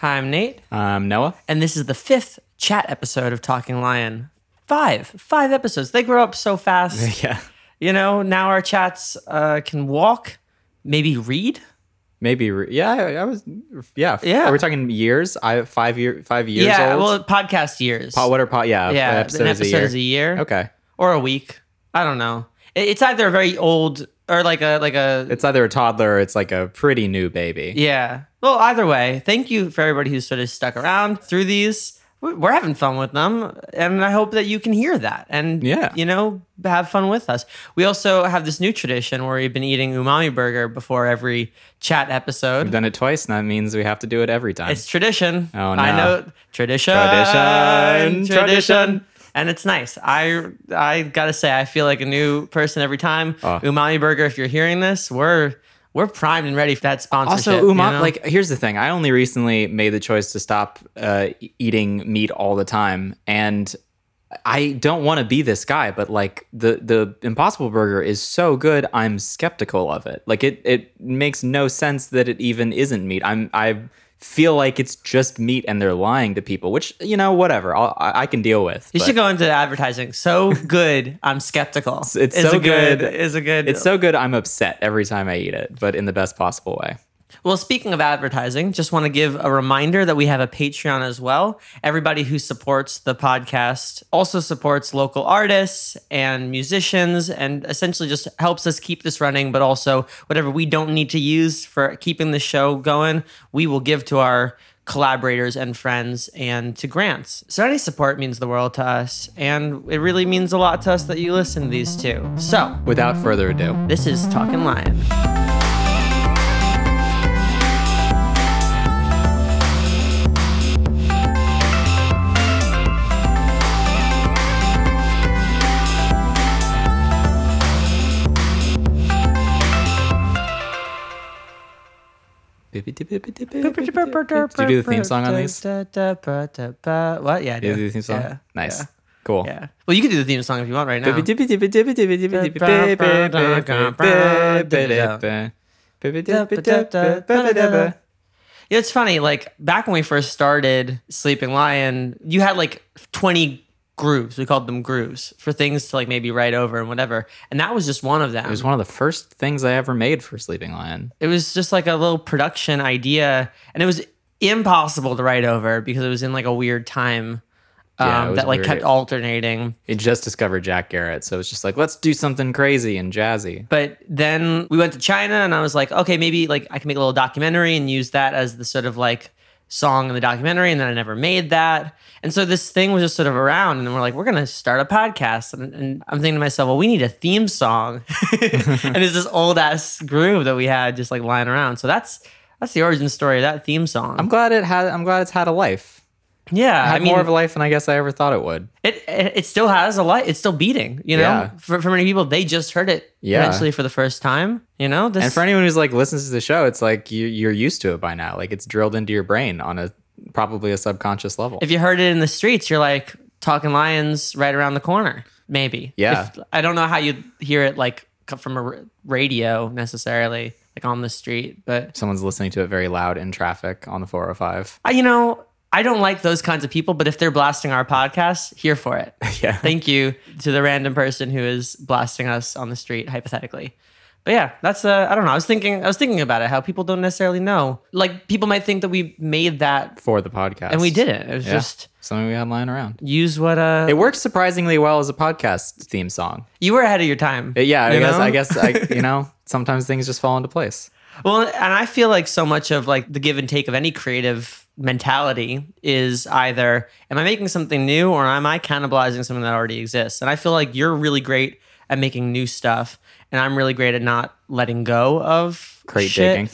Hi, I'm Nate. I'm Noah. And this is the fifth chat episode of Talking Lion. Five episodes. They grow up so fast. Yeah. You know, now our chats can walk, maybe read. Are we talking years? 5 years yeah, old? Yeah, well, podcast years. An episode is a year. Okay. Or a week. I don't know. It's either very old or like a... It's either a toddler or it's like a pretty new baby. Yeah. Well, either way, thank you for everybody who's sort of stuck around through these. We're having fun with them, and I hope that you can hear that and, have fun with us. We also have this new tradition where we've been eating Umami Burger before every chat episode. We've done it twice, and that means we have to do it every time. It's tradition. Oh, no. I know. Tradition. And it's nice. I got to say, I feel like a new person every time. Oh. Umami Burger, if you're hearing this, We're primed and ready for that sponsorship. Also, here's the thing. I only recently made the choice to stop eating meat all the time. And I don't want to be this guy, but like the Impossible Burger is so good, I'm skeptical of it. Like it makes no sense that it even isn't meat. I feel like it's just meat and they're lying to people, which, whatever. I can deal with. You should go into advertising. So good, I'm skeptical. It's so good, I'm upset every time I eat it, but in the best possible way. Well, speaking of advertising, just want to give a reminder that we have a Patreon as well. Everybody who supports the podcast also supports local artists and musicians and essentially just helps us keep this running, but also whatever we don't need to use for keeping the show going, we will give to our collaborators and friends and to grants. So any support means the world to us, and it really means a lot to us that you listen to these two. So, without further ado, this is Talking Lion. Did you do the theme song on these? What? Yeah, I did. Did you do the theme song? Yeah. Nice. Yeah. Cool. Yeah. Well, you can do the theme song if you want right now. It's funny, like back when we first started Sleeping Lion, you had like 20 grooves. We called them grooves for things to like maybe write over and whatever. And that was just one of them. It was one of the first things I ever made for Sleeping Lion. It was just like a little production idea, and it was impossible to write over because it was in like a weird time that like weird. Kept alternating. It just discovered Jack Garrett. So it's just like, let's do something crazy and jazzy. But then we went to China and I was like, okay, maybe like I can make a little documentary and use that as the sort of like song in the documentary, and then I never made that. And so this thing was just sort of around, and then we're like, we're going to start a podcast. And I'm thinking to myself, well, we need a theme song. And it's this old-ass groove that we had just like lying around. So that's the origin story of that theme song. I'm glad it's had a life. Yeah. It had more of a life than I guess I ever thought it would. It still has a life. It's still beating, Yeah. For many people, they just heard it eventually for the first time, And for anyone who's like listens to the show, it's like you're used to it by now. Like it's drilled into your brain on probably a subconscious level. If you heard it in the streets, you're like, Talking Lion's right around the corner, maybe. Yeah. I don't know how you'd hear it like from a radio necessarily, like on the street, but... Someone's listening to it very loud in traffic on the 405. I don't like those kinds of people, but if they're blasting our podcast, here for it. Yeah. Thank you to the random person who is blasting us on the street, hypothetically. But yeah, that's I don't know. I was thinking about it, how people don't necessarily know. Like people might think that we made that for the podcast, and we didn't. It was just something we had lying around. Use what it worked surprisingly well as a podcast theme song. You were ahead of your time. Yeah, I guess sometimes things just fall into place. Well, and I feel like so much of like the give and take of any creative mentality is either am I making something new or am I cannibalizing something that already exists? And I feel like you're really great at making new stuff, and I'm really great at not letting go of crate digging.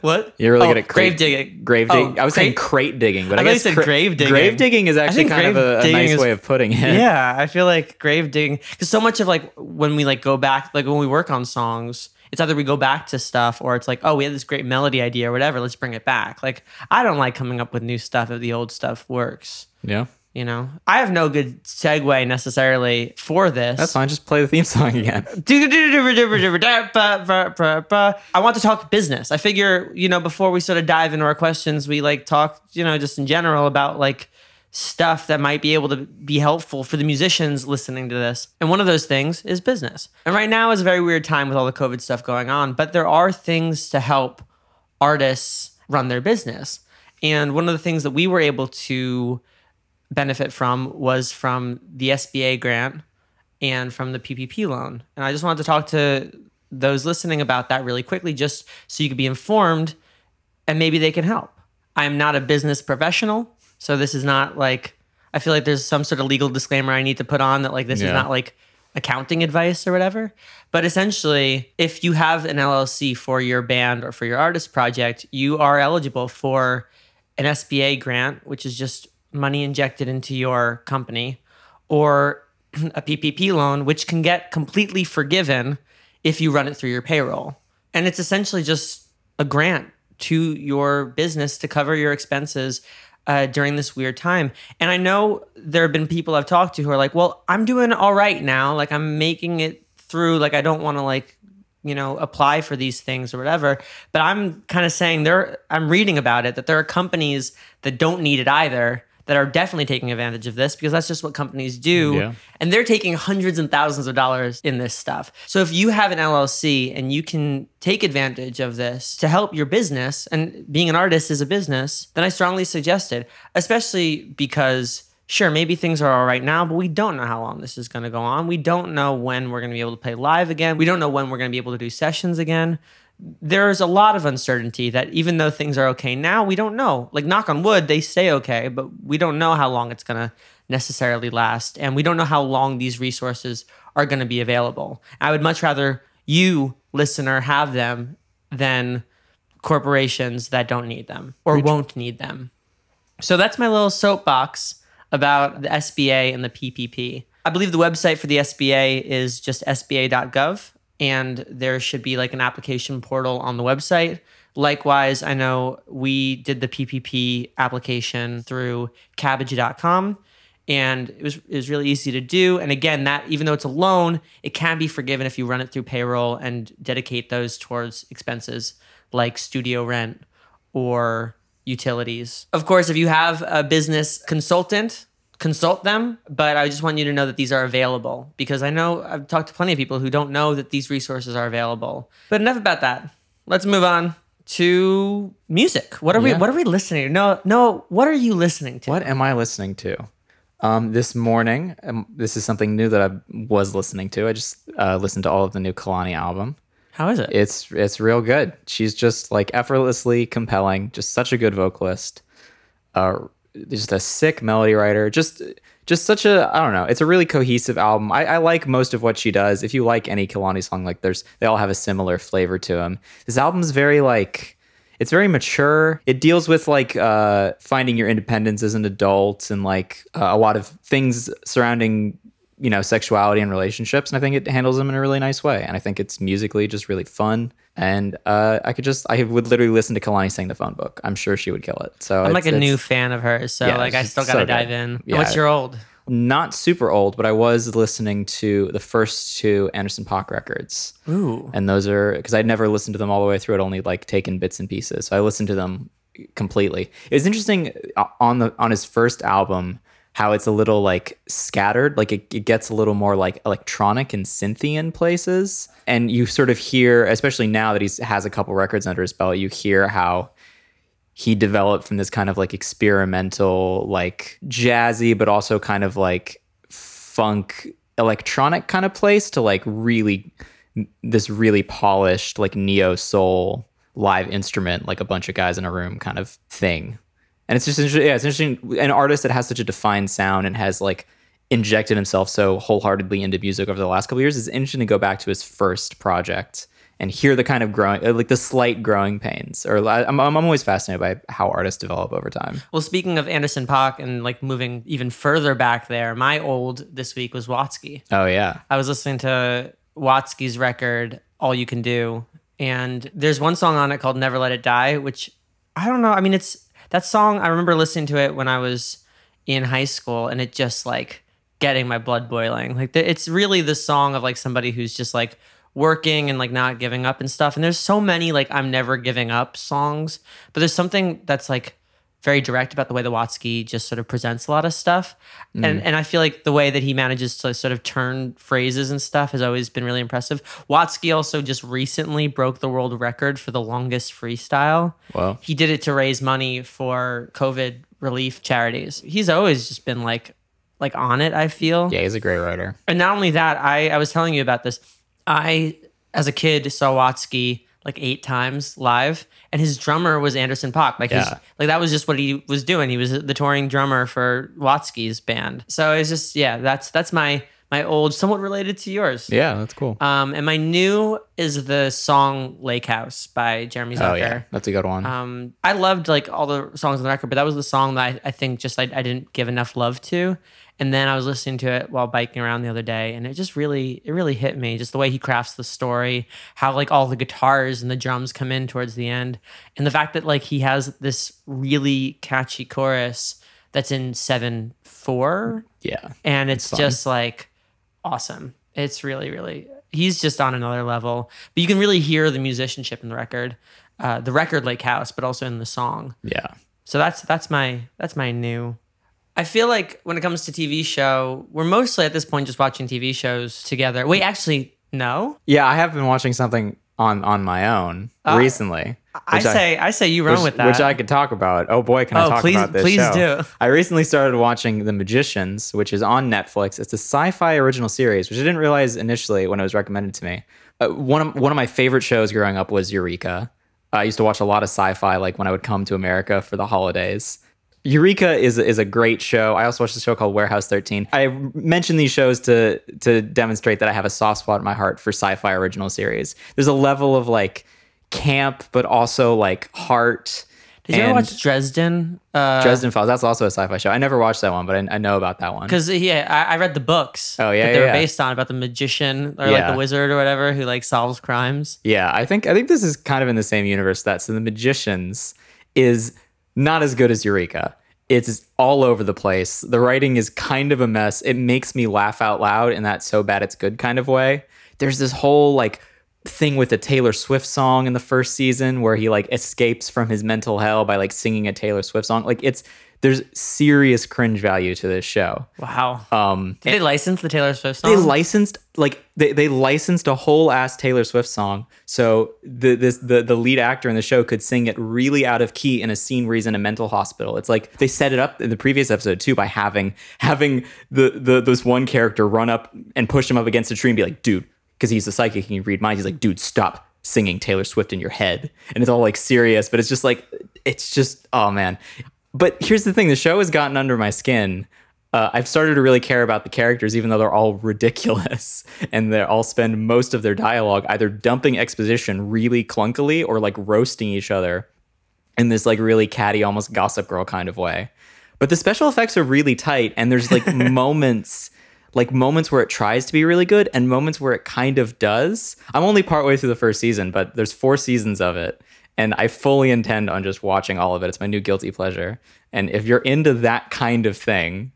What? You're really good at grave digging. Grave digging. I was saying crate digging, but I guess you said grave digging. Grave digging is actually kind of a nice way of putting it. Yeah, I feel like grave digging, because so much of like when we like go back, like when we work on songs, it's either we go back to stuff or it's like, oh, we had this great melody idea or whatever. Let's bring it back. Like, I don't like coming up with new stuff if the old stuff works. Yeah. You know, I have no good segue necessarily for this. That's fine. Just play the theme song again. I want to talk business. I figure, you know, before we sort of dive into our questions, we like talk, you know, just in general about like stuff that might be able to be helpful for the musicians listening to this. And one of those things is business. And right now is a very weird time with all the COVID stuff going on, but there are things to help artists run their business. And one of the things that we were able to benefit from was from the SBA grant and from the PPP loan. And I just wanted to talk to those listening about that really quickly, just so you could be informed and maybe they can help. I am not a business professional, so this is not like, I feel like there's some sort of legal disclaimer I need to put on that like this is not like accounting advice or whatever. But essentially, if you have an LLC for your band or for your artist project, you are eligible for an SBA grant, which is just money injected into your company, or a PPP loan, which can get completely forgiven if you run it through your payroll. And it's essentially just a grant to your business to cover your expenses during this weird time. And I know there have been people I've talked to who are like, well, I'm doing all right now. Like I'm making it through, like I don't want to like, you know, apply for these things or whatever. But I'm kind of saying I'm reading about it, that there are companies that don't need it either, that are definitely taking advantage of this because that's just what companies do. Yeah. And they're taking hundreds and thousands of dollars in this stuff. So if you have an LLC and you can take advantage of this to help your business, and being an artist is a business, then I strongly suggest it, especially because sure, maybe things are all right now, but we don't know how long this is going to go on. We don't know when we're going to be able to play live again. We don't know when we're going to be able to do sessions again. There's a lot of uncertainty that even though things are okay now, we don't know. Like knock on wood, they stay okay, but we don't know how long it's going to necessarily last. And we don't know how long these resources are going to be available. I would much rather you, listener, have them than corporations that don't need them or won't need them. So that's my little soapbox about the SBA and the PPP. I believe the website for the SBA is just sba.gov. And there should be like an application portal on the website. Likewise, I know we did the PPP application through cabbage.com and it was really easy to do. And again, that even though it's a loan, it can be forgiven if you run it through payroll and dedicate those towards expenses like studio rent or utilities. Of course, if you have a business consultant, consult them, but I just want you to know that these are available because I know I've talked to plenty of people who don't know that these resources are available. But enough about that. Let's move on to music. What are we listening to? No, what are you listening to? What am I listening to? This morning, this is something new that I was listening to. I just listened to all of the new Kalani album. How is it? It's real good. She's just like effortlessly compelling, just such a good vocalist. Just a sick melody writer, just such a, I don't know, it's a really cohesive album. I like most of what she does. If you like any Kalani song, like they all have a similar flavor to them. This album's very like, it's very mature. It deals with like finding your independence as an adult and like a lot of things surrounding, you know, sexuality and relationships. And I think it handles them in a really nice way. And I think it's musically just really fun. And I would literally listen to Kalani sing the phone book. I'm sure she would kill it. So I'm like a new fan of hers. So yeah, like I still got to dive in. Yeah. What's your old? Not super old, but I was listening to the first two Anderson .Paak records. Ooh. And those are, because I'd never listened to them all the way through. I'd only like taken bits and pieces. So I listened to them completely. It was interesting on his first album, how it's a little like scattered, like it gets a little more like electronic and synthy in places. And you sort of hear, especially now that he has a couple records under his belt, you hear how he developed from this kind of like experimental, like jazzy, but also kind of like funk electronic kind of place to like really this really polished like neo soul live instrument, like a bunch of guys in a room kind of thing. And it's just interesting. Yeah, it's interesting. An artist that has such a defined sound and has like injected himself so wholeheartedly into music over the last couple of years, it's interesting to go back to his first project and hear the kind of growing, like the slight growing pains. Or I'm always fascinated by how artists develop over time. Well, speaking of Anderson .Paak and like moving even further back there, my old this week was Watsky. Oh yeah, I was listening to Watsky's record "All You Can Do," and there's one song on it called "Never Let It Die," which I don't know. I mean, it's. That song, I remember listening to it when I was in high school, and it just like getting my blood boiling. Like it's really the song of like somebody who's just like working and like not giving up and stuff. And there's so many like I'm never giving up songs, but there's something that's like very direct about the way the Watsky just sort of presents a lot of stuff. Mm. And I feel like the way that he manages to sort of turn phrases and stuff has always been really impressive. Watsky also just recently broke the world record for the longest freestyle. Wow. He did it to raise money for COVID relief charities. He's always just been like on it, I feel. Yeah, he's a great writer. And not only that, I was telling you about this. I, as a kid, saw Watsky like 8 times live, and his drummer was Anderson .Paak. Like, yeah. Like that was just what he was doing. He was the touring drummer for Watsky's band. So it's just, yeah, that's my old, somewhat related to yours. Yeah, that's cool. And my new is the song Lake House by Jeremy Zucker. Oh yeah, that's a good one. I loved like all the songs on the record, but that was the song that I think just I didn't give enough love to. And then I was listening to it while biking around the other day, and it really hit me, just the way he crafts the story, how like all the guitars and the drums come in towards the end, and the fact that like he has this really catchy chorus that's in 7/4. Yeah. And it's just like awesome. It's really, really, he's just on another level. But you can really hear the musicianship in the record Lake House, but also in the song. Yeah. So that's my new. I feel like when it comes to TV show, we're mostly at this point just watching TV shows together. Wait, actually, no? Yeah, I have been watching something on my own recently. I say you run with that. Which I could talk about. Oh boy, can I talk about this show? Please do. I recently started watching The Magicians, which is on Netflix. It's a sci-fi original series, which I didn't realize initially when it was recommended to me. One of my favorite shows growing up was Eureka. I used to watch a lot of sci-fi like when I would come to America for the holidays. Eureka is a great show. I also watched a show called Warehouse 13. I mentioned these shows to demonstrate that I have a soft spot in my heart for sci-fi original series. There's a level of like camp, but also like heart. Did you ever watch Dresden? Dresden Files. That's also a sci-fi show. I never watched that one, but I know about that one. Because I read the books. Oh yeah, that they were based on, about the magician or like the wizard or whatever who like solves crimes. Yeah, I think this is kind of in the same universe. So The Magicians is not as good as Eureka. It's all over the place. The writing is kind of a mess. It makes me laugh out loud in that so bad it's good kind of way. There's this whole like thing with a Taylor Swift song in the first season where he like escapes from his mental hell by like singing a Taylor Swift song. Like there's serious cringe value to this show. Wow. Did they license the Taylor Swift song? They licensed a whole ass Taylor Swift song. So the lead actor in the show could sing it really out of key in a scene where he's in a mental hospital. It's like they set it up in the previous episode too by having this one character run up and push him up against a tree and be like, dude, because he's a psychic and you read minds. He's like, dude, stop singing Taylor Swift in your head. And it's all like serious, but it's just oh man. But here's the thing, the show has gotten under my skin. I've started to really care about the characters, even though they're all ridiculous. And they all spend most of their dialogue either dumping exposition really clunkily or like roasting each other in this like really catty, almost Gossip Girl kind of way. But the special effects are really tight, and there's like moments where it tries to be really good and moments where it kind of does. I'm only partway through the first season, but there's 4 seasons of it. And I fully intend on just watching all of it. It's my new guilty pleasure. And if you're into that kind of thing,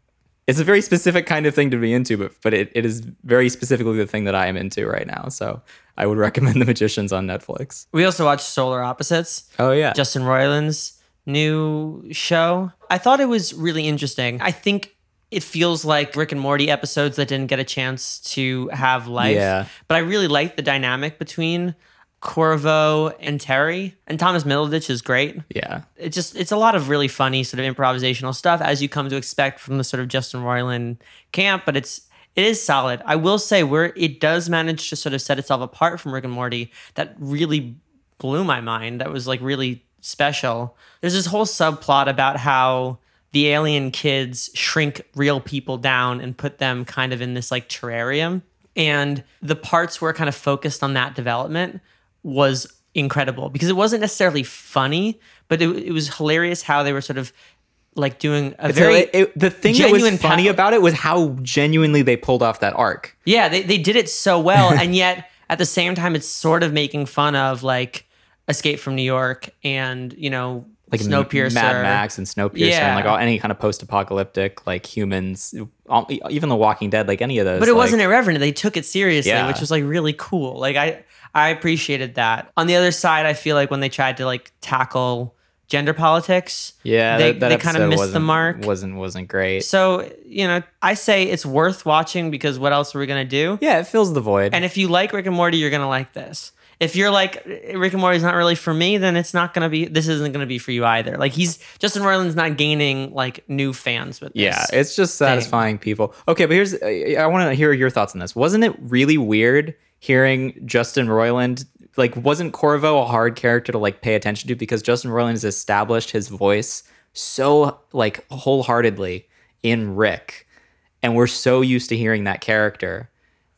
it's a very specific kind of thing to be into, but it is very specifically the thing that I am into right now. So I would recommend The Magicians on Netflix. We also watched Solar Opposites. Oh, yeah. Justin Roiland's new show. I thought it was really interesting. I think it feels like Rick and Morty episodes that didn't get a chance to have life. Yeah. But I really liked the dynamic between Corvo and Terry, and Thomas Middleditch is great. Yeah. It's a lot of really funny sort of improvisational stuff, as you come to expect from the sort of Justin Roiland camp, but it is solid. I will say it does manage to sort of set itself apart from Rick and Morty. That really blew my mind. That was like really special. There's this whole subplot about how the alien kids shrink real people down and put them kind of in this like terrarium. And the parts were kind of focused on that development was incredible, because it wasn't necessarily funny, but it was hilarious how they were sort of like doing a very the thing that was funny about it was how genuinely they pulled off that arc. Yeah, they did it so well. And yet at the same time, it's sort of making fun of like Escape from New York and, you know, like Snowpiercer, Mad Max, and Snowpiercer, and like all, any kind of post-apocalyptic, like humans, all, even The Walking Dead, like any of those. But it wasn't irreverent; they took it seriously, which was like really cool. Like I appreciated that. On the other side, I feel like when they tried to like tackle gender politics, they kind of missed the mark. Wasn't great. So you know, I say it's worth watching because what else are we gonna do? Yeah, it fills the void. And if you like Rick and Morty, you're gonna like this. If you're like, Rick and Morty's not really for me, then it's not going to be, this isn't going to be for you either. Like Justin Roiland's not gaining like new fans with this. Yeah, it's just satisfying people. Okay, but here's, I want to hear your thoughts on this. Wasn't it really weird hearing Justin Roiland, like wasn't Corvo a hard character to like pay attention to because Justin Roiland has established his voice so like wholeheartedly in Rick. And we're so used to hearing that character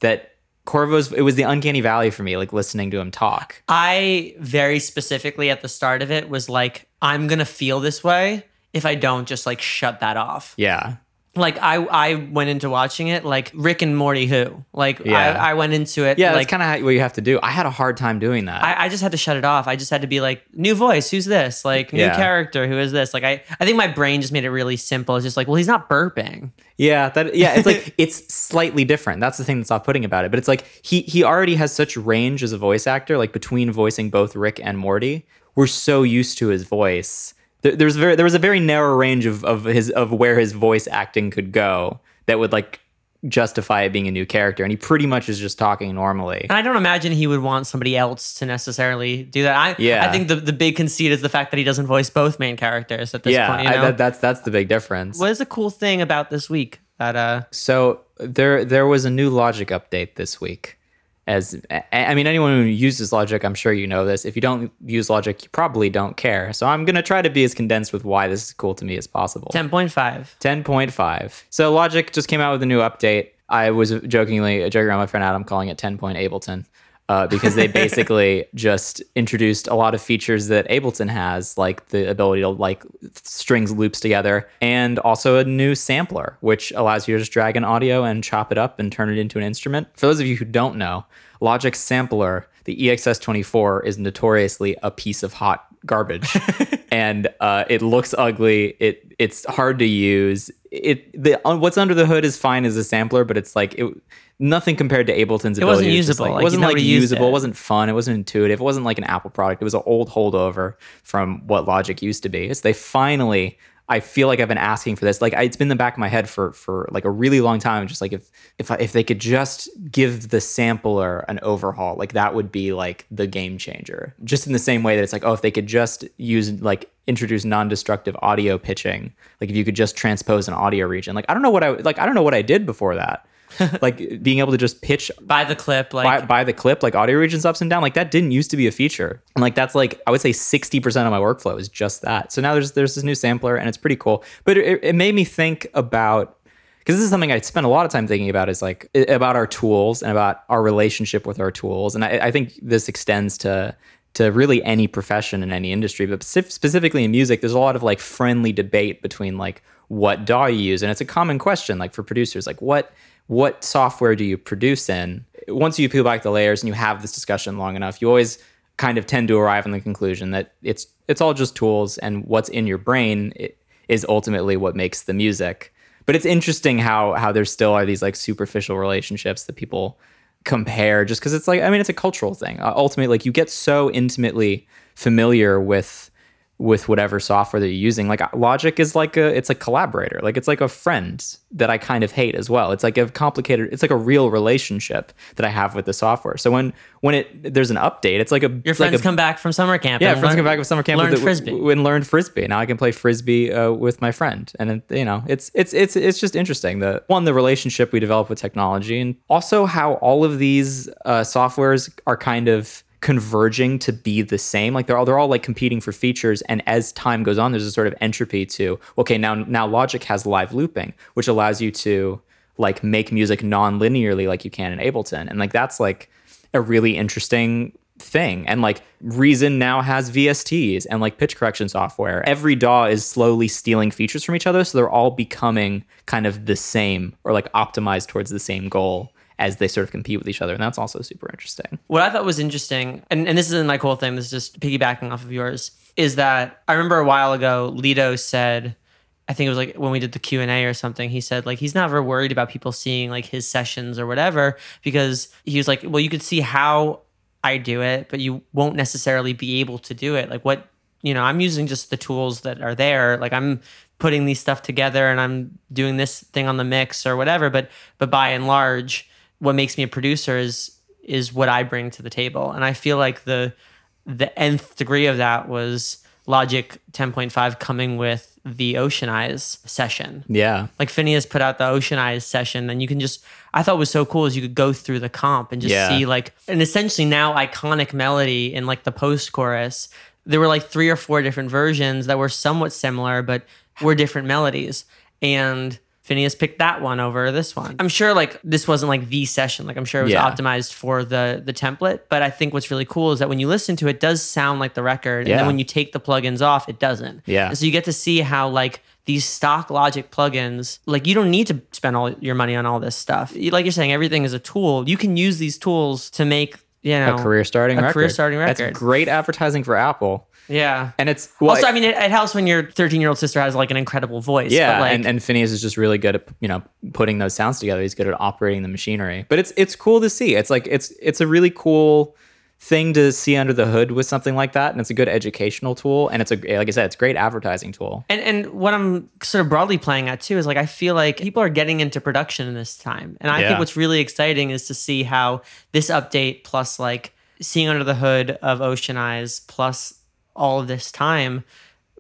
that Corvo's, it was the uncanny valley for me, like listening to him talk. I very specifically at the start of it was like, I'm going to feel this way if I don't just like shut that off. Yeah. Like I went into watching it like Rick and Morty who. Like I went into it. Yeah, like, that's kind of what you have to do. I had a hard time doing that. I just had to shut it off. I just had to be like, new voice, who's this? Like, new character, who is this? Like I think my brain just made it really simple. It's just like, well, he's not burping. Yeah, it's like, it's slightly different. That's the thing that's off-putting about it. But it's like, he already has such range as a voice actor, like between voicing both Rick and Morty. We're so used to his voice. There was a very narrow range of where his voice acting could go that would like justify it being a new character, and he pretty much is just talking normally. And I don't imagine he would want somebody else to necessarily do that. I think the big conceit is the fact that he doesn't voice both main characters at this point. You know? That's the big difference. What is a cool thing about this week? That so there was a new Logic update this week. As I mean, anyone who uses Logic, I'm sure you know this. If you don't use Logic, you probably don't care. So I'm going to try to be as condensed with why this is cool to me as possible. 10.5. So Logic just came out with a new update. I was joking around with my friend Adam calling it 10. Ableton because they basically just introduced a lot of features that Ableton has, like the ability to like strings loops together, and also a new sampler, which allows you to just drag an audio and chop it up and turn it into an instrument. For those of you who don't know, Logic's sampler, the EXS24, is notoriously a piece of hot garbage. And it looks ugly. It's hard to use. What's under the hood is fine as a sampler, but it's like nothing compared to Ableton's ability. It wasn't usable. It wasn't like usable. It wasn't fun. It wasn't intuitive. It wasn't like an Apple product. It was an old holdover from what Logic used to be. So they finally, I feel like I've been asking for this. Like it's been in the back of my head for like a really long time. Just like if they could just give the sampler an overhaul, like that would be like the game changer. Just in the same way that it's like, oh, if they could just introduce non-destructive audio pitching. Like if you could just transpose an audio region. Like I don't know what I did before that. Like being able to just pitch by the clip, like audio regions ups and down, like that didn't used to be a feature. And like that's like I would say 60% of my workflow is just that. So now there's this new sampler and it's pretty cool. But it made me think about, because this is something I spend a lot of time thinking about, is like about our tools and about our relationship with our tools. And I think this extends to really any profession in any industry, but specifically in music, there's a lot of like friendly debate between like what DAW you use. And it's a common question, like for producers, like what software do you produce in? Once you peel back the layers and you have this discussion long enough, you always kind of tend to arrive on the conclusion that it's all just tools, and what's in your brain is ultimately what makes the music. But it's interesting how there still are these like superficial relationships that people compare, just because it's like, I mean, it's a cultural thing. Ultimately, like you get so intimately familiar with whatever software that you're using. Like Logic is like it's a collaborator. Like it's like a friend that I kind of hate as well. It's like it's like a real relationship that I have with the software. So when there's an update, it's like come back from summer camp. Yeah, come back from summer camp learned Frisbee. Now I can play Frisbee with my friend. And you know, it's just interesting. The relationship we develop with technology, and also how all of these softwares are kind of converging to be the same. Like they're all like competing for features, and as time goes on, there's a sort of entropy to, okay, now Logic has live looping, which allows you to like make music non-linearly like you can in Ableton, and like that's like a really interesting thing. And like Reason now has VSTs and like pitch correction software. Every DAW is slowly stealing features from each other, so they're all becoming kind of the same, or like optimized towards the same goal as they sort of compete with each other. And that's also super interesting. What I thought was interesting, and this isn't my cool thing, this is just piggybacking off of yours, is that I remember a while ago, Lito said, I think it was like when we did the Q&A or something, he said like he's never worried about people seeing like his sessions or whatever, because he was like, well, you could see how I do it, but you won't necessarily be able to do it. Like what, you know, I'm using just the tools that are there. Like I'm putting these stuff together and I'm doing this thing on the mix or whatever. But by and large, what makes me a producer is what I bring to the table. And I feel like the nth degree of that was Logic 10.5 coming with the Ocean Eyes session. Yeah. Like Phineas put out the Ocean Eyes session, and you can just, I thought was so cool is you could go through the comp and just see like an essentially now iconic melody in like the post chorus. There were like 3 or 4 different versions that were somewhat similar, but were different melodies. And Phineas picked that one over this one. I'm sure like this wasn't like the session. Like I'm sure it was optimized for the template. But I think what's really cool is that when you listen to it, it does sound like the record. And then when you take the plugins off, it doesn't. Yeah. And so you get to see how like these stock Logic plugins, like you don't need to spend all your money on all this stuff. Like you're saying, everything is a tool. You can use these tools to make, you know, a career starting record. That's great advertising for Apple. Yeah. And it's... Well, also, I mean, it helps when your 13-year-old sister has, like, an incredible voice. Yeah, but like, and Phineas is just really good at, you know, putting those sounds together. He's good at operating the machinery. But it's cool to see. It's, like, it's a really cool thing to see under the hood with something like that. And it's a good educational tool. And it's, a like I said, it's a great advertising tool. And what I'm sort of broadly playing at, too, is, like, I feel like people are getting into production in this time. And I think what's really exciting is to see how this update plus, like, seeing under the hood of Ocean Eyes plus... all of this time,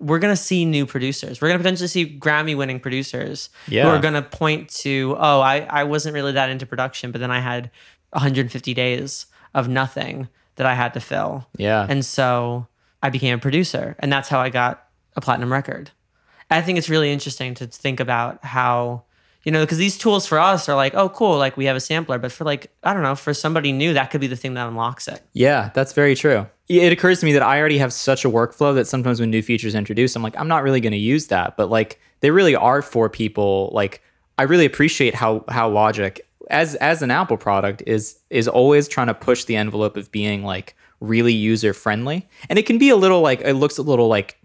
we're going to see new producers. We're going to potentially see Grammy-winning producers who are going to point to, oh, I wasn't really that into production, but then I had 150 days of nothing that I had to fill. Yeah. And so I became a producer, and that's how I got a platinum record. And I think it's really interesting to think about how, you know, because these tools for us are like, oh, cool, like we have a sampler, but for like, I don't know, for somebody new, that could be the thing that unlocks it. Yeah, that's very true. It occurs to me that I already have such a workflow that sometimes when new features introduced, I'm like, I'm not really going to use that. But like, they really are for people. Like, I really appreciate how Logic, as an Apple product, is always trying to push the envelope of being like really user friendly. And it can be a little like, it looks a little like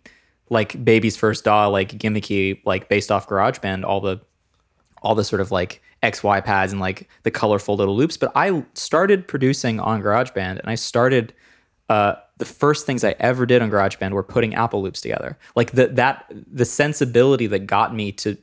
Baby's First DAW, like gimmicky, like based off GarageBand, all the sort of like XY pads and like the colorful little loops. But I started producing on GarageBand, and I started... the first things I ever did on GarageBand were putting Apple loops together. Like the sensibility that got me to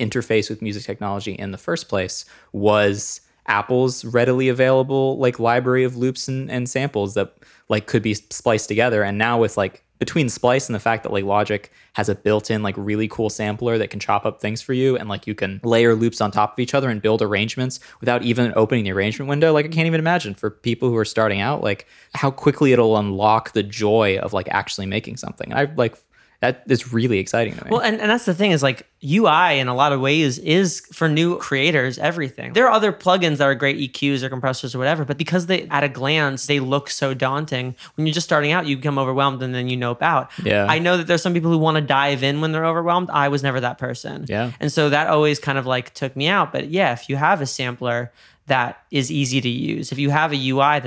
interface with music technology in the first place was Apple's readily available like library of loops and samples that like could be spliced together. And now with like between Splice and the fact that like Logic has a built-in like really cool sampler that can chop up things for you, and like you can layer loops on top of each other and build arrangements without even opening the arrangement window. Like I can't even imagine for people who are starting out, like how quickly it'll unlock the joy of like actually making something. And I like that is really exciting to me. Well, and that's the thing is like UI in a lot of ways is for new creators everything. There are other plugins that are great EQs or compressors or whatever, but because they at a glance they look so daunting, when you're just starting out you become overwhelmed and then you nope out. Yeah. I know that there's some people who want to dive in when they're overwhelmed. I was never that person. Yeah. And so that always kind of like took me out. But yeah, if you have a sampler that is easy to use, if you have a UI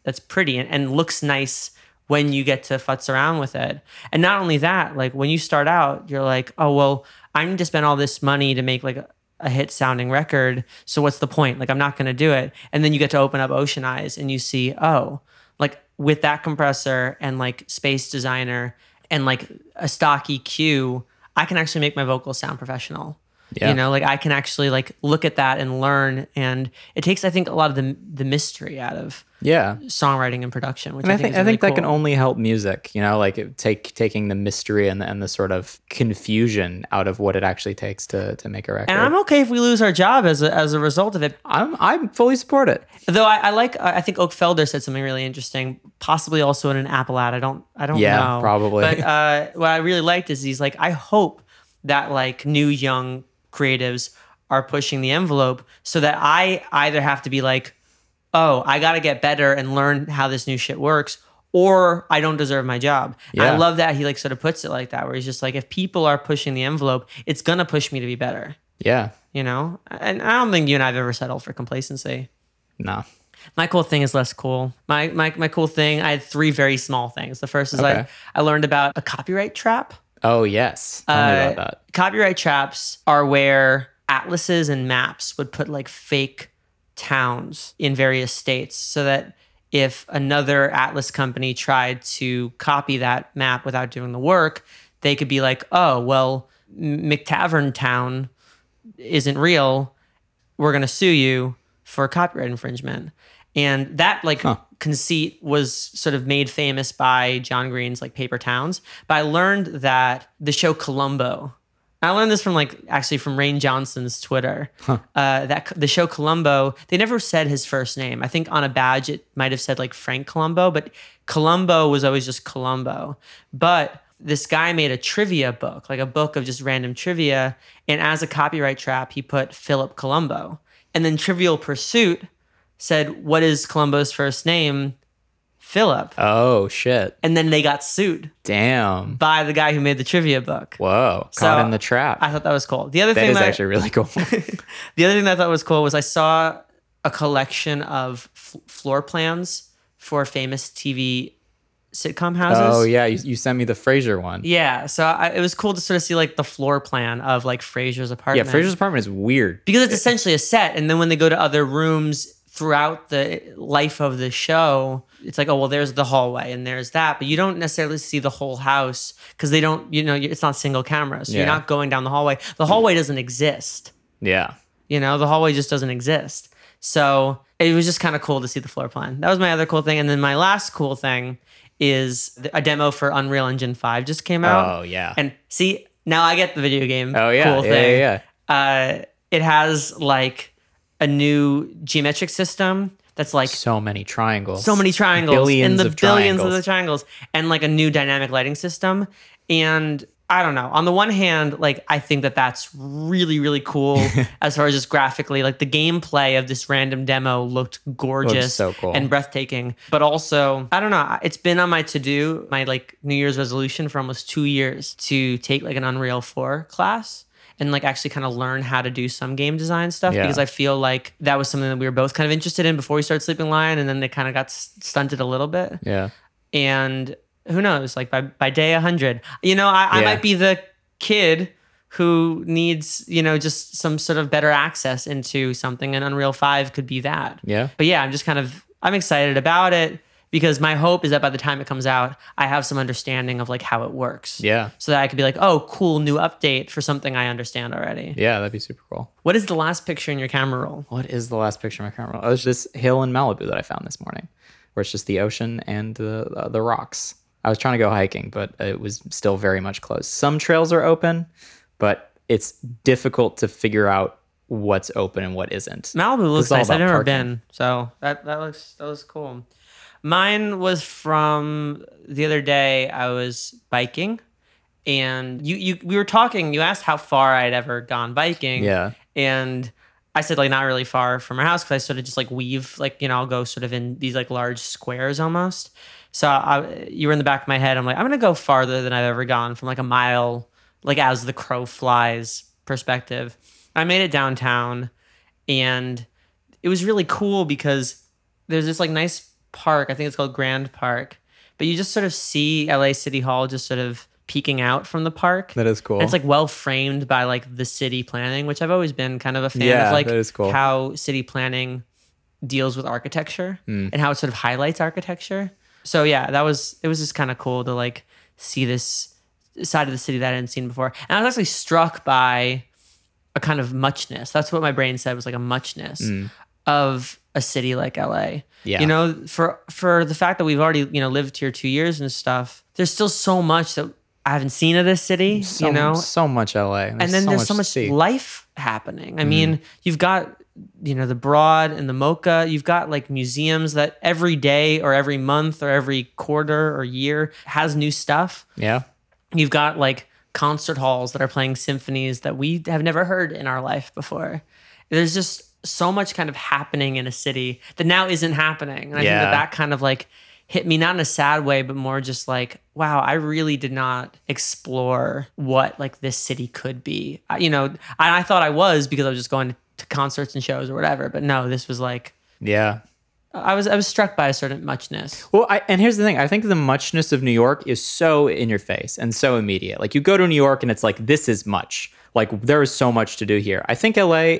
that's pretty and looks nice when you get to futz around with it. And not only that, like when you start out, you're like, oh, well, I need to spend all this money to make like a hit sounding record. So what's the point? Like, I'm not going to do it. And then you get to open up Ocean Eyes and you see, oh, like with that compressor and like Space Designer and like a stock EQ, I can actually make my vocals sound professional. Yeah. You know, like I can actually like look at that and learn, and it takes, I think, a lot of the mystery out of songwriting and production. Which and I think really that cool. Can only help music. You know, like it taking the mystery and the sort of confusion out of what it actually takes to make a record. And I'm okay if we lose our job as a result of it. I'm fully support it. Though I think Oak Felder said something really interesting, possibly also in an Apple ad. I don't know. Yeah, probably. But what I really liked is he's like, I hope that like new young creatives are pushing the envelope so that I either have to be like, oh, I got to get better and learn how this new shit works, or I don't deserve my job. Yeah. I love that he like sort of puts it like that, where he's just like, if people are pushing the envelope, it's going to push me to be better. Yeah. You know? And I don't think you and I have ever settled for complacency. No. My cool thing is less cool. My cool thing, I had three very small things. The first is I learned about a copyright trap. Oh, yes. Tell me about that. Copyright traps are where atlases and maps would put like fake towns in various states so that if another atlas company tried to copy that map without doing the work, they could be like, oh, well, McTavern Town isn't real. We're going to sue you for copyright infringement. And that conceit was sort of made famous by John Green's like Paper Towns. But I learned that the show Columbo, I learned this from from Rain Johnson's Twitter, that the show Columbo, they never said his first name. I think on a badge, it might've said like Frank Columbo, but Columbo was always just Columbo. But this guy made a trivia book, like a book of just random trivia. And as a copyright trap, he put Philip Columbo. And then Trivial Pursuit said, what is Columbo's first name? Philip. Oh, shit. And then they got sued. Damn. By the guy who made the trivia book. Whoa. Caught in the trap. I thought that was cool. That is actually really cool. The other thing that I thought was cool was I saw a collection of floor plans for famous TV sitcom houses. Oh, yeah. You sent me the Frasier one. Yeah. So it was cool to sort of see like the floor plan of like Frasier's apartment. Yeah, Frasier's apartment is weird. Because it's essentially a set. And then when they go to other rooms throughout the life of the show, it's like, oh, well, there's the hallway and there's that. But you don't necessarily see the whole house because they don't, it's not single camera. So you're not going down the hallway. The hallway doesn't exist. Yeah. The hallway just doesn't exist. So it was just kind of cool to see the floor plan. That was my other cool thing. And then my last cool thing is a demo for Unreal Engine 5 just came out. Oh, yeah. And see, now I get the video game cool thing. Yeah, yeah. It has like a new geometric system that's like... So many triangles. Billions of the triangles. And like a new dynamic lighting system. And I don't know. On the one hand, like I think that that's really, really cool as far as just graphically. Like the gameplay of this random demo looked gorgeous so cool and breathtaking. But also, I don't know. It's been on my to-do, my like New Year's resolution for almost 2 years to take like an Unreal 4 class and like actually kind of learn how to do some game design stuff because I feel like that was something that we were both kind of interested in before we started Sleeping Lion, and then they kind of got stunted a little bit. Yeah. And who knows, like by day 100, I might be the kid who needs, just some sort of better access into something, and Unreal 5 could be that. Yeah. But yeah, I'm excited about it. Because my hope is that by the time it comes out, I have some understanding of like how it works. Yeah. So that I could be like, oh, cool, new update for something I understand already. Yeah, that'd be super cool. What is the last picture in your camera roll? Oh, it's this hill in Malibu that I found this morning, where it's just the ocean and the rocks. I was trying to go hiking, but it was still very much closed. Some trails are open, but it's difficult to figure out what's open and what isn't. Malibu looks nice. I've never been, so that looks cool. Mine was from the other day. I was biking, and we were talking. You asked how far I'd ever gone biking. Yeah. And I said like not really far from our house because I sort of just like weave like I'll go sort of in these like large squares almost. So you were in the back of my head. I'm like, I'm gonna go farther than I've ever gone from like a mile, like as the crow flies perspective. I made it downtown, and it was really cool because there's this like nice park, I think it's called Grand Park, but you just sort of see LA City Hall just sort of peeking out from the park. That is cool. And it's like well framed by like the city planning, which I've always been kind of a fan of like that is cool. How city planning deals with architecture and how it sort of highlights architecture. So yeah, it was just kind of cool to like see this side of the city that I hadn't seen before. And I was actually struck by a kind of muchness. That's what my brain said was like a muchness of a city like LA. Yeah. For the fact that we've already, lived here 2 years and stuff, there's still so much that I haven't seen of this city, So much LA. And then there's so much life happening. I mean, you've got, the Broad and the Mocha. You've got like museums that every day or every month or every quarter or year has new stuff. Yeah. You've got like concert halls that are playing symphonies that we have never heard in our life before. There's just so much kind of happening in a city that now isn't happening. And I think that kind of like hit me, not in a sad way, but more just like, wow, I really did not explore what like this city could be. I thought I was because I was just going to concerts and shows or whatever, but no, this was like, I was struck by a certain muchness. Well, and here's the thing. I think the muchness of New York is so in your face and so immediate. Like, you go to New York and it's like, this is much. Like, there is so much to do here. I think LA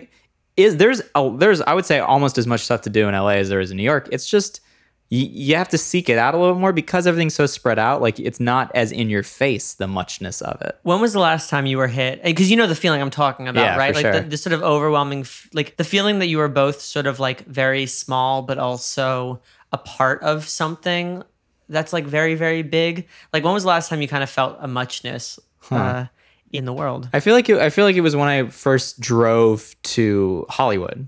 is, there's I would say, almost as much stuff to do in LA as there is in New York. It's just, you have to seek it out a little more because everything's so spread out. Like, it's not as in your face, the muchness of it. When was the last time you were hit? Because you know the feeling I'm talking about, yeah, right? Like, sure. the sort of overwhelming, like the feeling that you were both sort of like very small, but also a part of something that's like very, very big. Like, when was the last time you kind of felt a muchness in the world? I feel like it was when I first drove to Hollywood.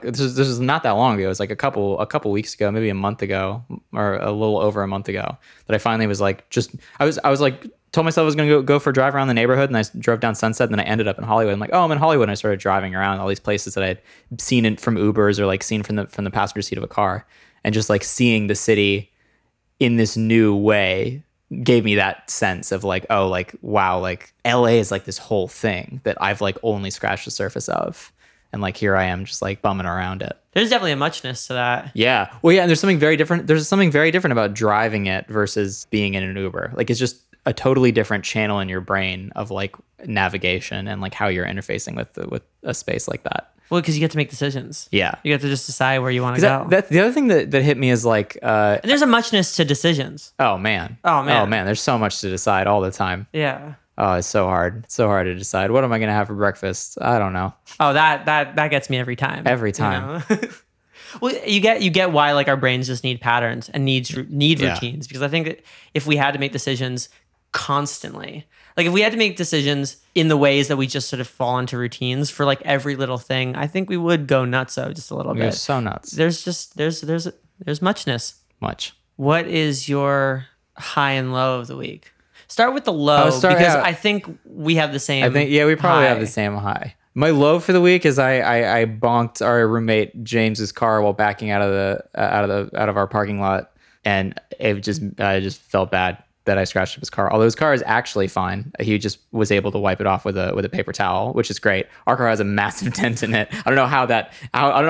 This is not that long ago. It was like a couple weeks ago, maybe a month ago, or a little over a month ago, that I finally was like, I was like, told myself I was going to go for a drive around the neighborhood, and I drove down Sunset, and then I ended up in Hollywood. I'm like, oh, I'm in Hollywood, and I started driving around all these places that I had seen from Ubers or like seen from the passenger seat of a car, and just like seeing the city in this new way gave me that sense of like, oh, like, wow, like LA is like this whole thing that I've like only scratched the surface of. And like, here I am just like bumming around it. There's definitely a muchness to that. Yeah. Well, yeah. And there's something very different. There's something very different about driving it versus being in an Uber. Like, it's just a totally different channel in your brain of like navigation and like how you're interfacing with a space like that. Well, because you get to make decisions. Yeah. You have to just decide where you want to go. The other thing that hit me is like... there's a muchness to decisions. Oh, man. There's so much to decide all the time. Yeah. Oh, it's so hard. It's so hard to decide. What am I going to have for breakfast? I don't know. Oh, that gets me every time. Every time. You know? Well, you get why like our brains just need patterns and need routines, because I think that if we had to make decisions constantly, like if we had to make decisions in the ways that we just sort of fall into routines for like every little thing, I think we would go nutso just a little bit. You're so nuts. There's muchness. Much. What is your high and low of the week? Start with the low, because I think we have the same. Have the same high. My low for the week is I bonked our roommate James's car while backing out of our parking lot, and I just felt bad that I scratched up his car. Although his car is actually fine, he just was able to wipe it off with a paper towel, which is great. Our car has a massive dent in it. I don't know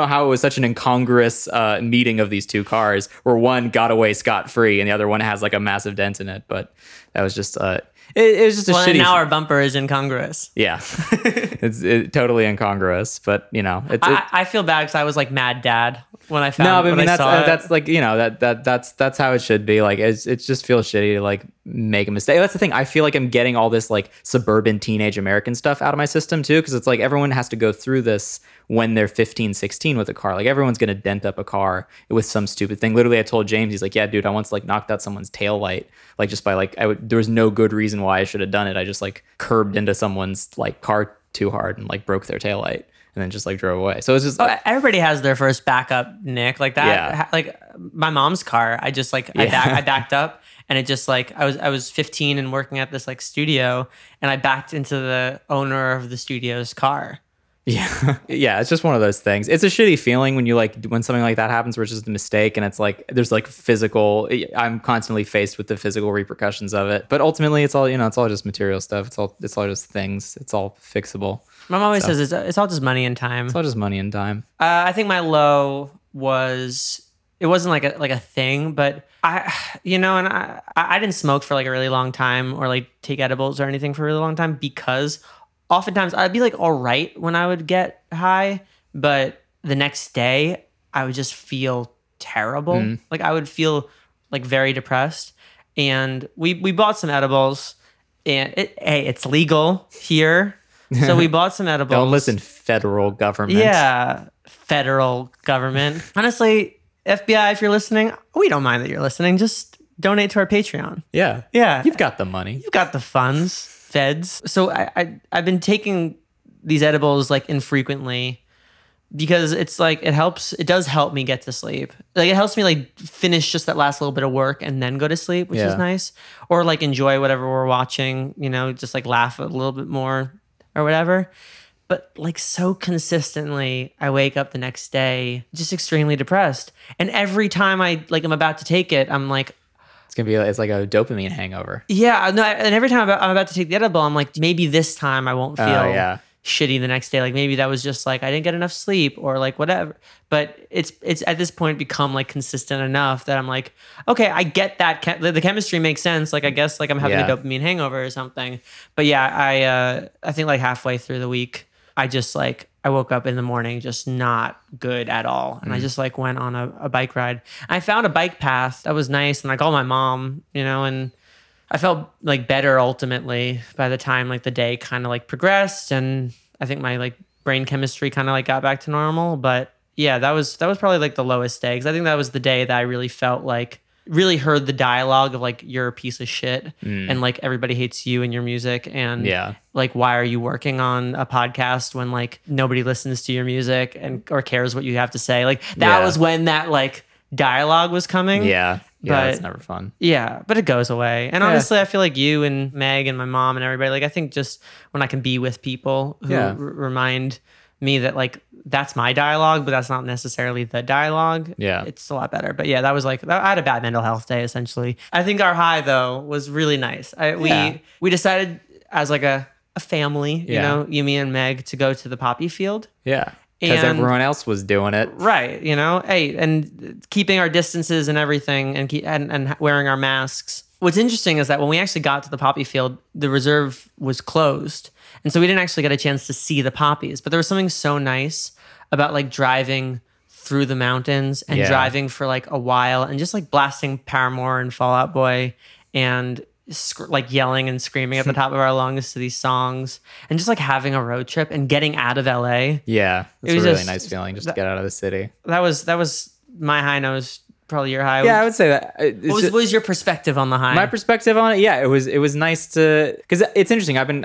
how it was such an incongruous meeting of these two cars, where one got away scot-free and the other one has like a massive dent in it, but. That was just it was just a shitty. And now our bumper is incongruous. Yeah, it's totally incongruous. But you know, I feel bad because I was like mad dad when I found. No, but I mean that's like, you know, that's how it should be. Like it just feels shitty to like make a mistake. That's the thing. I feel like I'm getting all this like suburban teenage American stuff out of my system too, because it's like everyone has to go through this when they're 15, 16 with a car. Like everyone's gonna dent up a car with some stupid thing. Literally, I told James, he's like, yeah, dude, I once like knocked out someone's taillight, like just by like there was no good reason why I should have done it. I just like curbed into someone's like car too hard and like broke their taillight and then just like drove away. So it's just everybody has their first backup, Nick, like that. Yeah. Like my mom's car, I just like I backed up and it just like I was 15 and working at this like studio, and I backed into the owner of the studio's car. Yeah, it's just one of those things. It's a shitty feeling when you like when something like that happens, where it's just a mistake, and it's like there's like physical. I'm constantly faced with the physical repercussions of it. But ultimately, it's all, you know, it's all just material stuff. It's all just things. It's all fixable. My mom always says it's all just money and time. It's all just money and time. I think my low was, it wasn't like a thing, but I didn't smoke for like a really long time, or like take edibles or anything for a really long time, because. Oftentimes, I'd be like all right when I would get high, but the next day I would just feel terrible. Like I would feel like very depressed. And we bought some edibles, and it's legal here, so we bought some edibles. Don't listen, federal government. Yeah, federal government. Honestly, FBI, if you're listening, we don't mind that you're listening. Just donate to our Patreon. Yeah. You've got the money. You've got the funds. Feds. So I've been taking these edibles like infrequently, because it's like it does help me get to sleep. Like it helps me like finish just that last little bit of work and then go to sleep, which is nice. Or like enjoy whatever we're watching, you know, just like laugh a little bit more or whatever. But like so consistently, I wake up the next day just extremely depressed. And every time I like I'm about to take it, I'm like, it's like a dopamine hangover. Yeah, no, and every time I'm about to take the edible, I'm like, maybe this time I won't feel shitty the next day. Like maybe that was just like, I didn't get enough sleep or like whatever. But it's at this point become like consistent enough that I'm like, okay, I get that. The chemistry makes sense. Like, I guess like I'm having a dopamine hangover or something. But yeah, I think like halfway through the week, I just like, I woke up in the morning just not good at all. And I just like went on a bike ride. I found a bike path that was nice. And I called my mom, you know, and I felt like better ultimately by the time like the day kind of like progressed. And I think my like brain chemistry kind of like got back to normal. But yeah, that was probably like the lowest day. Cause I think that was the day that I really felt like, really heard the dialogue of like, you're a piece of shit and like everybody hates you and your music, and like, why are you working on a podcast when like nobody listens to your music and or cares what you have to say? Like that was when that like dialogue was coming. Yeah, it's never fun. Yeah, but it goes away. And honestly, I feel like you and Meg and my mom and everybody, like I think just when I can be with people who remind me that like that's my dialogue, but that's not necessarily the dialogue. Yeah, it's a lot better. But yeah, that was like I had a bad mental health day essentially. I think our high though was really nice. We decided as like a family, you know, you, me, and Meg, to go to the poppy field. Yeah, because everyone else was doing it, right? You know, hey, and keeping our distances and everything, and wearing our masks. What's interesting is that when we actually got to the poppy field, the reserve was closed. And so we didn't actually get a chance to see the poppies, but there was something so nice about like driving through the mountains and driving for like a while and just like blasting Paramore and Fall Out Boy and like yelling and screaming at the top of our lungs to these songs and just like having a road trip and getting out of LA. Yeah. It's a really nice feeling just to get out of the city. That was my high nose. Probably your high. Yeah, I would say that. What was your perspective on the high? My perspective on it, yeah, it was nice to, because it's interesting. I've been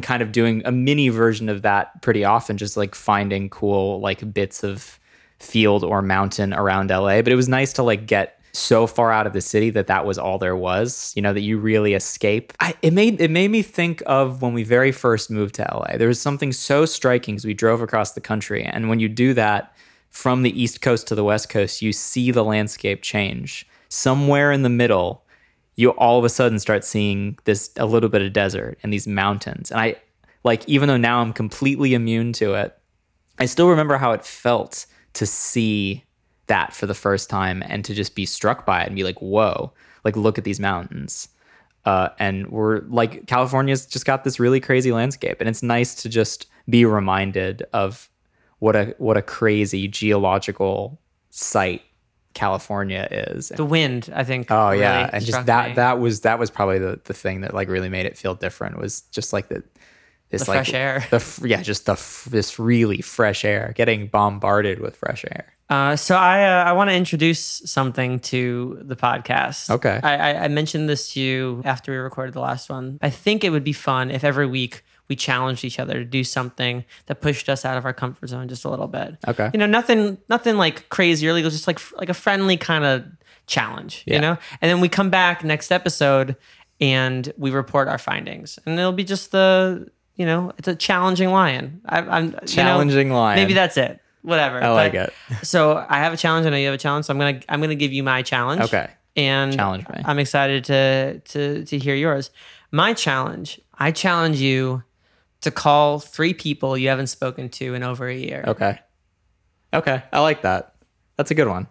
kind of doing a mini version of that pretty often, just like finding cool like bits of field or mountain around LA. But it was nice to like get so far out of the city that was all there was. You know, that you really escape. It made me think of when we very first moved to LA. There was something so striking because we drove across the country, and when you do that. From the East Coast to the West Coast, you see the landscape change. Somewhere in the middle, you all of a sudden start seeing a little bit of desert and these mountains. And I, like, even though now I'm completely immune to it, I still remember how it felt to see that for the first time and to just be struck by it and be like, whoa, like, look at these mountains. And we're like, California's just got this really crazy landscape. And it's nice to just be reminded of what a crazy geological site California is. The wind, I think. Oh really, yeah, and just that was probably the thing that like really made it feel different, was just like the fresh air. This really fresh air, getting bombarded with fresh air. So I want to introduce something to the podcast. Okay. I mentioned this to you after we recorded the last one. I think it would be fun if every week we challenged each other to do something that pushed us out of our comfort zone just a little bit. Okay. You know, nothing like crazy or legal, just like a friendly kind of challenge, you know? And then we come back next episode and we report our findings. And it'll be just you know, it's a challenging lion. Lion. Maybe that's it. Whatever. I like it. So I have a challenge. I know you have a challenge. So I'm gonna give you my challenge. Okay. And challenge me. I'm excited to hear yours. My challenge. I challenge you to call 3 people you haven't spoken to in over a year. Okay. I like that. That's a good one.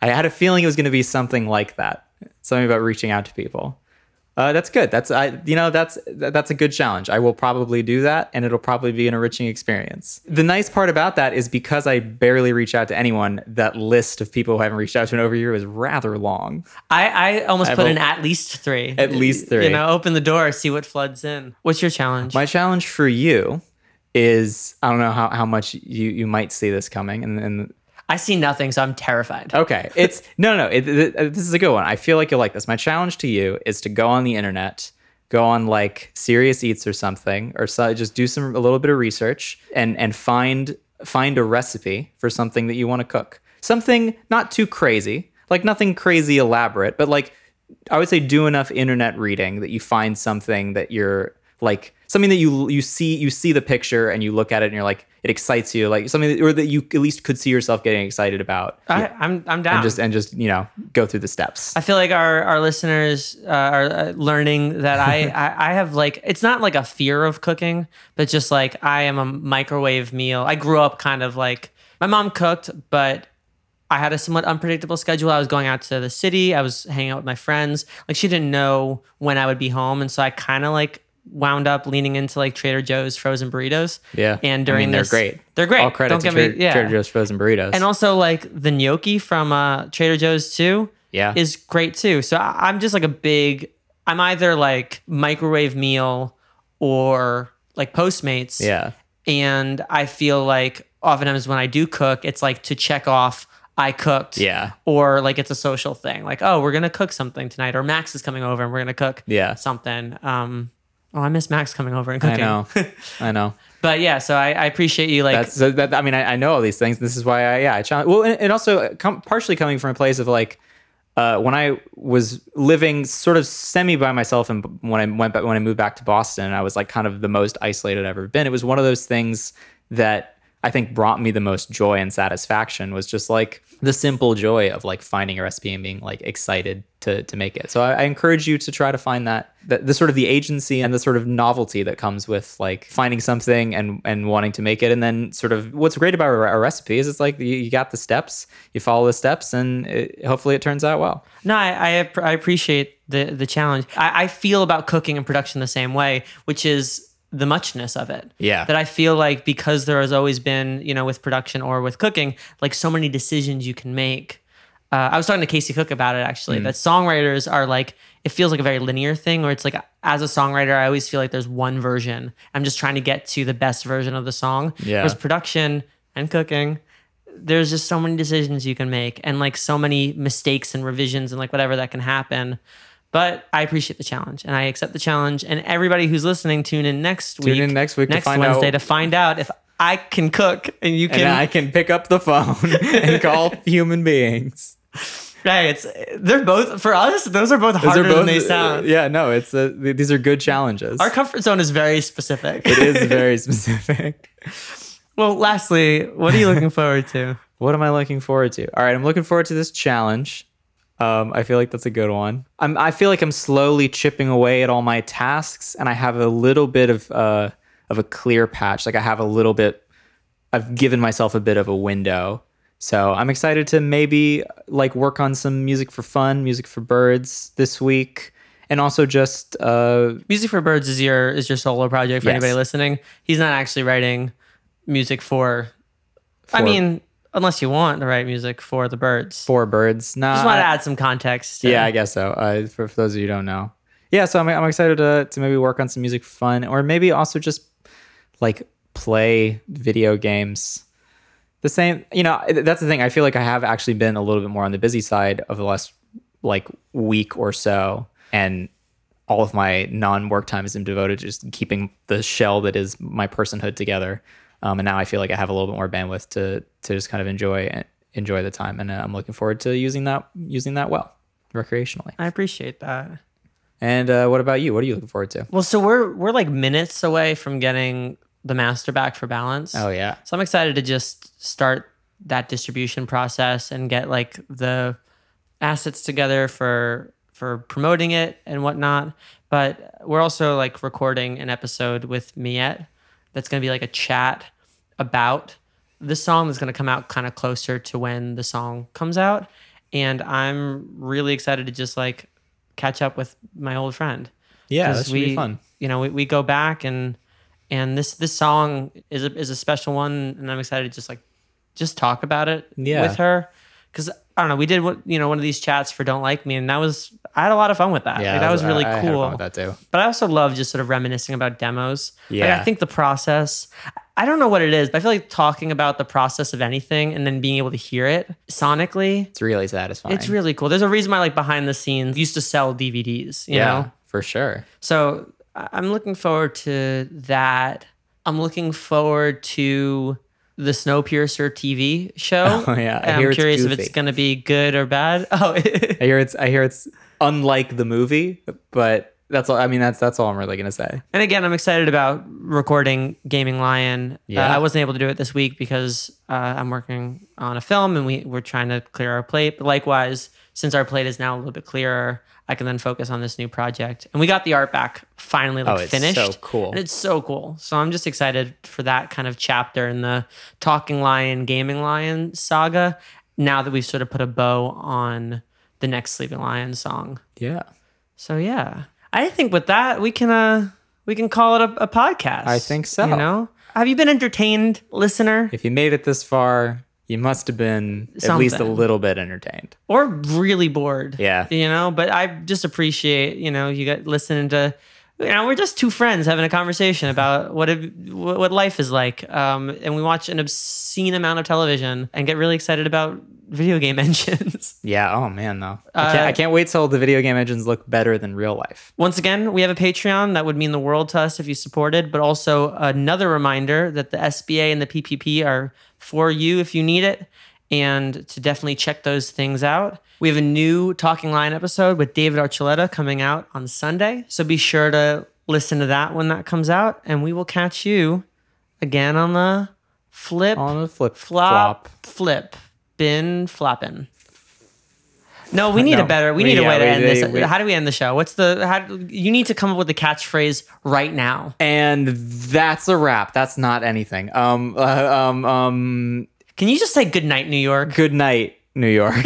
I had a feeling it was going to be something like that. Something about reaching out to people. That's good. That's a good challenge. I will probably do that, and it'll probably be an enriching experience. The nice part about that is because I barely reach out to anyone, that list of people who haven't reached out to in over a year is rather long. I put in at least 3. At least 3. You know, open the door, see what floods in. What's your challenge? My challenge for you is, I don't know how much you might see this coming, and I see nothing, so I'm terrified. Okay. This is a good one. I feel like you'll like this. My challenge to you is to go on the internet, go on like Serious Eats or something, or so, just do a little bit of research and find a recipe for something that you want to cook. Something not too crazy, like nothing crazy elaborate, but like I would say do enough internet reading that you find something that you're like something that you see the picture and you look at it and you're like, it excites you, like something that, or that you at least could see yourself getting excited about. I'm down. And just you know, go through the steps. I feel like our listeners are learning that I have, like, it's not like a fear of cooking, but just like I am a microwave meal. I grew up kind of like, my mom cooked, but I had a somewhat unpredictable schedule. I was going out to the city. I was hanging out with my friends. Like, she didn't know when I would be home. And so I kind of like wound up leaning into like Trader Joe's frozen burritos. Yeah. And during this, they're great. All credit to Trader Joe's frozen burritos. And also like the gnocchi from Trader Joe's too. Yeah. Is great too. So I'm just like I'm either like microwave meal or like Postmates. Yeah. And I feel like oftentimes when I do cook, it's like to check off I cooked. Yeah. Or like it's a social thing. Like, oh, we're going to cook something tonight, or Max is coming over and we're going to cook something. Oh, I miss Max coming over and cooking. I know. But yeah, so I appreciate you. Like, I know all these things. This is why I challenge. Well, and also partially coming from a place of like, when I was living sort of semi by myself, and when I moved back to Boston, I was like kind of the most isolated I've ever been. It was one of those things that I think brought me the most joy and satisfaction, was just like the simple joy of like finding a recipe and being like excited to make it. So I encourage you to try to find that the sort of the agency and the sort of novelty that comes with like finding something and wanting to make it. And then sort of what's great about a recipe is it's like you got the steps, you follow the steps, and hopefully it turns out well. No, I appreciate the challenge. I feel about cooking and production the same way, which is the muchness of it. Yeah. That I feel like, because there has always been, you know, with production or with cooking, like so many decisions you can make. I was talking to Casey Cook about it actually, that songwriters are like, it feels like a very linear thing where it's like, as a songwriter, I always feel like there's one version. I'm just trying to get to the best version of the song. Yeah. Whereas production and cooking, there's just so many decisions you can make, and like so many mistakes and revisions and like whatever that can happen. But I appreciate the challenge, and I accept the challenge. And everybody who's listening, tune in next Wednesday to find out if I can cook and you can. And I can pick up the phone and call human beings. Right? They're both, for us, those are both harder than they sound. Yeah, no, these are good challenges. Our comfort zone is very specific. It is very specific. Well, lastly, what are you looking forward to? What am I looking forward to? All right, I'm looking forward to this challenge. I feel like that's a good one. I feel like I'm slowly chipping away at all my tasks, and I have a little bit of a clear patch. Like, I have a little bit, I've given myself a bit of a window. So I'm excited to maybe like work on some Music for Birds this week. And also just... Music for Birds is your solo project for anybody listening. He's not actually writing music for... I mean... Unless you want to write music for the birds. For birds. Nah, just want to add some context. Yeah, I guess so. For those of you who don't know. Yeah, so I'm excited to maybe work on some music for fun, or maybe also just like play video games. The same, you know, that's the thing. I feel like I have actually been a little bit more on the busy side of the last like week or so. And all of my non-work time has been devoted to just keeping the shell that is my personhood together. And now I feel like I have a little bit more bandwidth to just kind of enjoy the time, and I'm looking forward to using that well, recreationally. I appreciate that. And what about you? What are you looking forward to? Well, so we're like minutes away from getting the master back for balance. Oh yeah. So I'm excited to just start that distribution process and get like the assets together for promoting it and whatnot. But we're also like recording an episode with Miette. That's going to be like a chat about the song that's going to come out kind of closer to when the song comes out. And I'm really excited to just like catch up with my old friend. Yeah, that should be fun. You know, we go back and this song is a special one. And I'm excited to just like, just talk about it with her. Because I don't know, we did one of these chats for Don't Like Me, and I had a lot of fun with that. Yeah, like, that was really cool. I had fun with that too. But I also love just sort of reminiscing about demos. Yeah, like, I think the process, I don't know what it is, but I feel like talking about the process of anything and then being able to hear it sonically, it's really satisfying. It's really cool. There's a reason why like behind the scenes used to sell DVDs. You know, for sure. So I'm looking forward to that. I'm looking forward to the Snowpiercer TV show. Oh yeah, and I'm curious if it's gonna be good or bad. Oh, I hear it's unlike the movie, but That's all. I mean, that's all I'm really gonna say. And again, I'm excited about recording Gaming Lion. Yeah, I wasn't able to do it this week because I'm working on a film and we're trying to clear our plate. But likewise, since our plate is now a little bit clearer, I can then focus on this new project. And we got the art back finally, like, finished. Oh, it's so cool. And it's so cool. So I'm just excited for that kind of chapter in the Talking Lion, Gaming Lion saga, now that we've sort of put a bow on the next Sleeping Lion song. Yeah. So, yeah. I think with that, we can call it a podcast. I think so. You know? Have you been entertained, listener? If you made it this far... You must have been at least a little bit entertained. Or really bored. Yeah. You know, but I just appreciate, you know, you got listening to, you know, we're just two friends having a conversation about what life is like. And we watch an obscene amount of television and get really excited about video game engines. Yeah. Oh, man, though. I can't wait till the video game engines look better than real life. Once again, we have a Patreon. That would mean the world to us if you supported. But also another reminder that the SBA and the PPP are for you if you need it, and to definitely check those things out. We have a new Talking Lion episode with David Archuleta coming out on Sunday. So be sure to listen to that when that comes out. And we will catch you again on the flip. Been flopping. No, we need a better way to end this. How do we end the show? You need to come up with a catchphrase right now. And that's a wrap. That's not anything. Can you just say good night, New York? Good night, New York.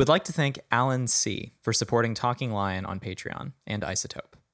I'd like to thank Alan C. for supporting Talking Lion on Patreon and Isotope.